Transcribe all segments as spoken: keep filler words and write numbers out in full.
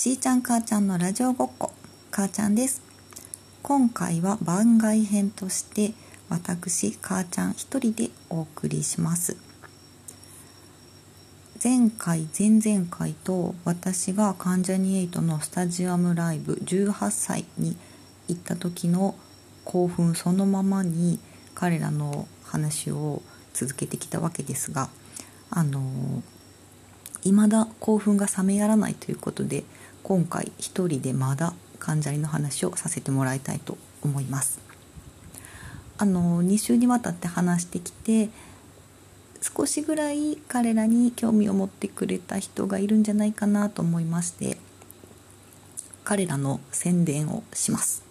しーちゃんかーちゃんのラジオごっこ、かーちゃんです。今回は番外編として私かーちゃん一人でお送りします。前回前々回と私が関ジャニ∞のスタジアムライブじゅうはっさいに行った時の興奮そのままに彼らの話を続けてきたわけですが、あのいまだ興奮が冷めやらないということで、今回一人でまだ関ジャニの話をさせてもらいたいと思います。あのに週にわたって話してきて、少しぐらい彼らに興味を持ってくれた人がいるんじゃないかなと思いまして、彼らの宣伝をします。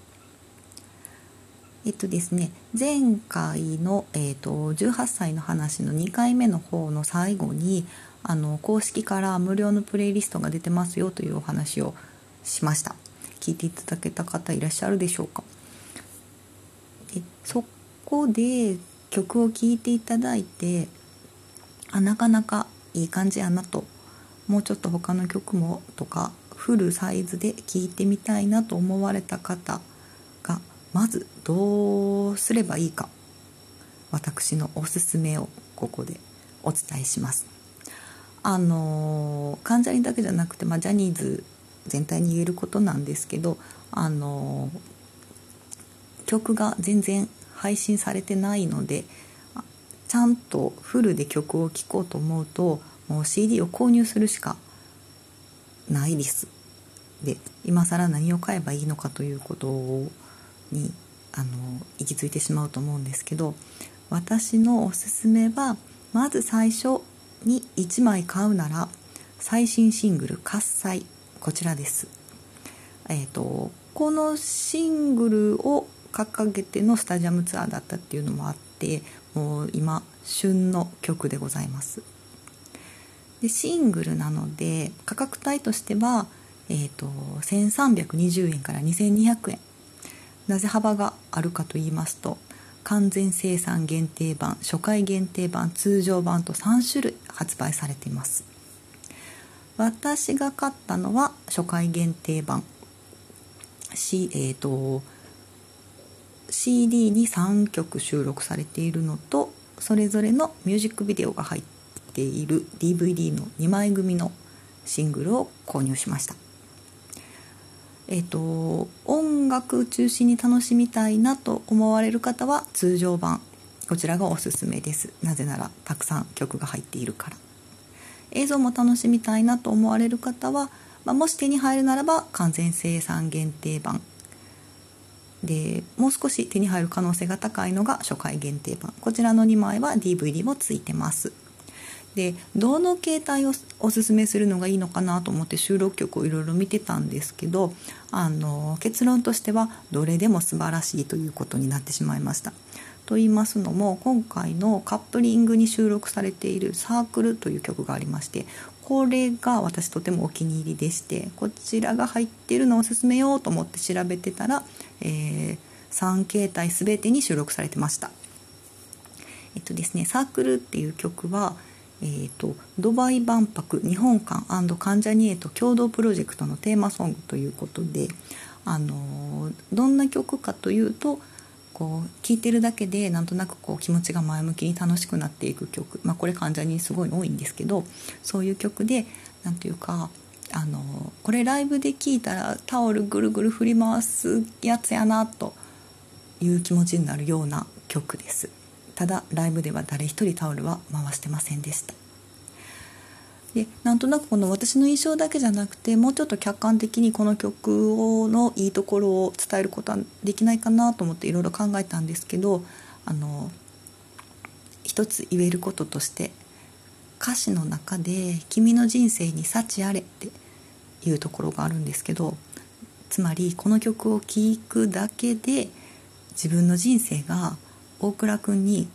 えっとですね、前回の、えー、とじゅうはっさいの話のにかいめの方の最後に、あの公式から無料のプレイリストが出てますよというお話をしました。聞いていただけた方いらっしゃるでしょうか。でそこで曲を聴いていただいて、あなかなかいい感じやなと、もうちょっと他の曲もとかフルサイズで聴いてみたいなと思われた方が、まずどうすればいいか、私のおすすめをここでお伝えします。あの関ジャニだけじゃなくて、まあ、ジャニーズ全体に言えることなんですけど、あの曲が全然配信されてないので、ちゃんとフルで曲を聴こうと思うと、もう シーディー を購入するしかないです。で今更何を買えばいいのかということをにあの行き着いてしまうと思うんですけど、私のおすすめは、まず最初にいちまい買うなら最新シングル「喝采」、こちらです。えーと、このシングルを掲げてのスタジアムツアーだったっていうのもあって、もう今旬の曲でございます。でシングルなので価格帯としては、えーと、せんさんびゃくにじゅうえんからにせんにひゃくえん。なぜ幅があるかと言いますと、完全生産限定版、初回限定版、通常版とさんしゅるい発売されています。私が買ったのは初回限定版、し、えーと、シーディー にさんきょく収録されているのと、それぞれのミュージックビデオが入っている ディーブイディー のにまい組のシングルを購入しました。えーと、音楽中心に楽しみたいなと思われる方は通常版、こちらがおすすめです。なぜならたくさん曲が入っているから。映像も楽しみたいなと思われる方は、まあ、もし手に入るならば完全生産限定版で、もう少し手に入る可能性が高いのが初回限定版、こちらのにまいは ディーブイディー もついてます。でどの携帯をおすすめするのがいいのかなと思って収録曲をいろいろ見てたんですけど、あの結論としてはどれでも素晴らしいということになってしまいました。と言いますのも、今回のカップリングに収録されている「サークル」という曲がありまして、これが私とてもお気に入りでして、こちらが入っているのをおすすめようと思って調べてたら、えー、さんけいたい全てに収録されてました。えっとですね、サークルっていう曲はえー、とドバイ万博日本館&関ジャニ∞共同プロジェクトのテーマソングということで、あのー、どんな曲かというと、こう聴いてるだけでなんとなくこう気持ちが前向きに楽しくなっていく曲、まあ、これ関ジャニすごい多いんですけど、そういう曲で、なんというか、あのー、これライブで聴いたらタオルぐるぐる振り回すやつやなという気持ちになるような曲です。ただライブでは誰一人タオルは回してませんでした。でなんとなくこの私の印象だけじゃなくて、もうちょっと客観的にこの曲をのいいところを伝えることはできないかなと思っていろいろ考えたんですけど、あの一つ言えることとして、歌詞の中で「君の人生に幸あれ」っていうところがあるんですけど、つまりこの曲を聴くだけで自分の人生が大倉くんに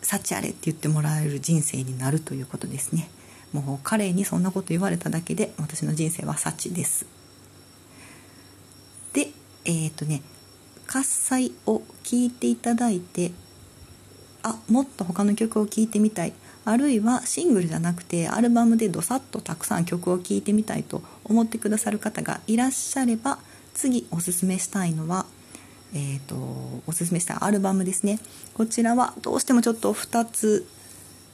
幸あれって言ってもらえる人生になるということですね。もう彼にそんなこと言われただけで私の人生は幸です。でえっとね喝采を聴いていただいて、あもっと他の曲を聴いてみたい、あるいはシングルじゃなくてアルバムでどさっとたくさん曲を聴いてみたいと思ってくださる方がいらっしゃれば、次おすすめしたいのは、えーと、おすすめしたいアルバムですね。こちらはどうしてもちょっとふたつ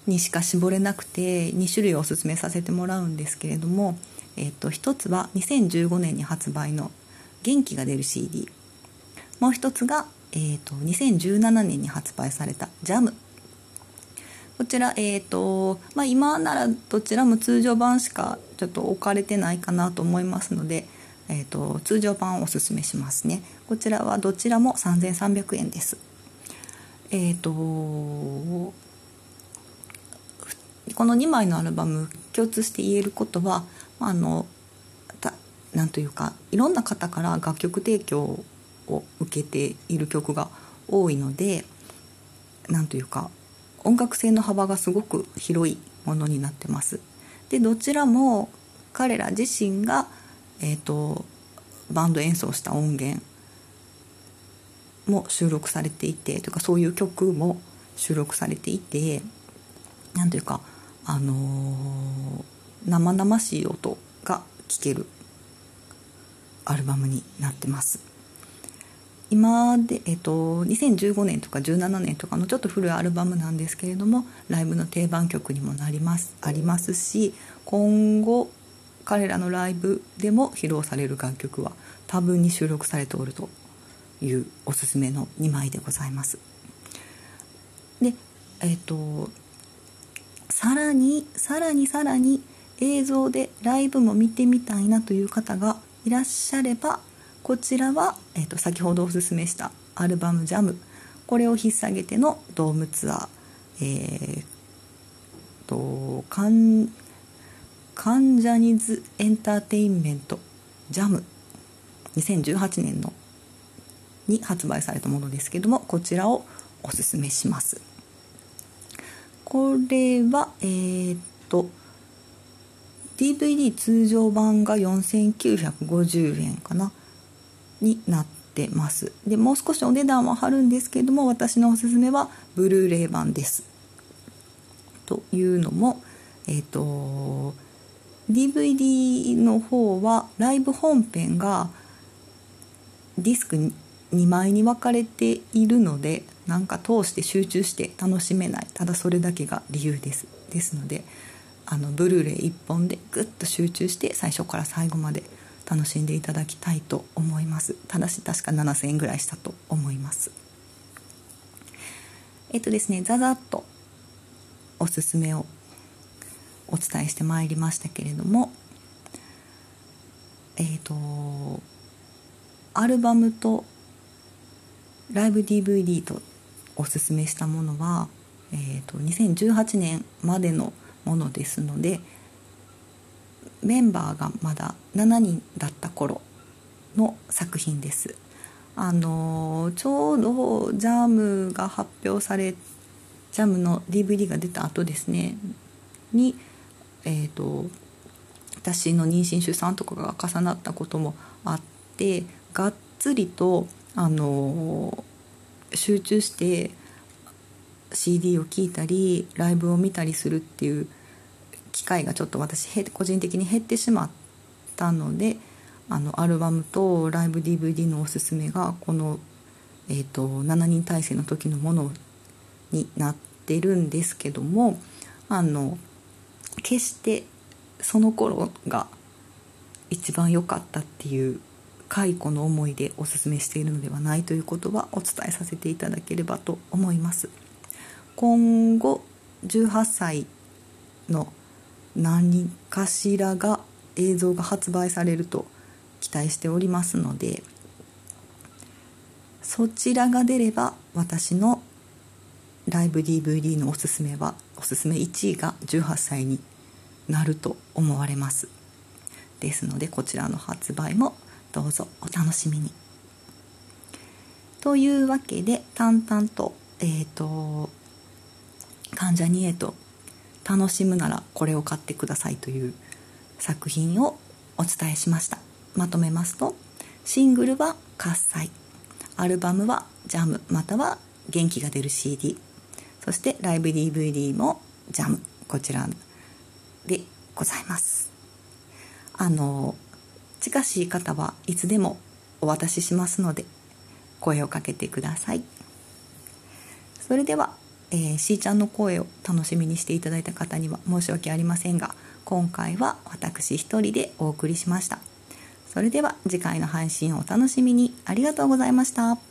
にしか絞れなくてに種類をおすすめさせてもらうんですけれども、えーと、ひとつはにせんじゅうごねんに発売の元気が出る シーディー、 もう一つが、えーと、にせんじゅうななねんに発売された ジャム。 こちら、えーとまあ、今ならどちらも通常版しかちょっと置かれてないかなと思いますので、えーと、通常版をおすすめしますね。こちらはどちらもさんぜんさんびゃくえんです。えーとこのにまいのアルバム共通して言えることは、あのなんというかいろんな方から楽曲提供を受けている曲が多いので、なんというか音楽性の幅がすごく広いものになってます。でどちらも彼ら自身が、えーと、バンド演奏した音源も収録されていて、というかそういう曲も収録されていて、なんというか、あのー、生々しい音が聞けるアルバムになってます。今で、えっと、にせんじゅうごねんとかじゅうななねんとかのちょっと古いアルバムなんですけれども、ライブの定番曲にもなりますありますし、今後彼らのライブでも披露される楽曲は多分に収録されておるというおすすめのにまいでございます。で、えっと、さらにさらにさらに映像でライブも見てみたいなという方がいらっしゃれば、こちらは、えー、と先ほどおすすめしたアルバム ジャム、 これを引っ提げてのドームツアー、えー、とカンジャニーズエンターテインメント ジャム、 にせんじゅうはちねんのに発売されたものですけども、こちらをおすすめします。これはえー、っとディーブイディー 通常版がよんせんきゅうひゃくごじゅうえんかなになってます。でもう少しお値段は張るんですけれども、私のおすすめはブルーレイ版です。というのも、えー、と ディーブイディー の方はライブ本編がディスクにまいに分かれているので、なんか通して集中して楽しめない、ただそれだけが理由です。ですので、あのブルーレイいっぽんでぐっと集中して最初から最後まで楽しんでいただきたいと思います。ただし確かななせんえんぐらいしたと思います。えっとですねざざっとおすすめをお伝えしてまいりましたけれども、えっとアルバムとライブ ディーブイディー とおすすめしたものは、えっとにせんじゅうはちねんまでのものですので、メンバーがまだしちにんだった頃の作品です。あのちょうど ジャム が発表され ジャム の ディーブイディー が出た後ですねに、えーと、私の妊娠出産とかが重なったこともあって、がっつりとあの集中してシーディー を聴いたりライブを見たりするっていう機会がちょっと私個人的に減ってしまったので、あのアルバムとライブ ディーブイディー のおすすめがこの、えー、としちにん体制の時のものになってるんですけども、あの決してその頃が一番良かったっていう解雇の思いでおすすめしているのではないということはお伝えさせていただければと思います。今後じゅうはっさいの何かしらが映像が発売されると期待しておりますので、そちらが出れば私のライブ ディーブイディー のおすすめはおすすめいちいがじゅうはっさいになると思われます。ですのでこちらの発売もどうぞお楽しみに。というわけで淡々とえっと関ジャニエと楽しむならこれを買ってくださいという作品をお伝えしました。まとめますと、シングルは喝采、アルバムは ジャム または元気が出る シーディー、 そしてライブ ディーブイディー もジャム、こちらでございます。あの近しい方はいつでもお渡ししますので声をかけてください。それでは、えー、しーちゃんの声を楽しみにしていただいた方には申し訳ありませんが、今回は私一人でお送りしました。それでは次回の配信をお楽しみに。ありがとうございました。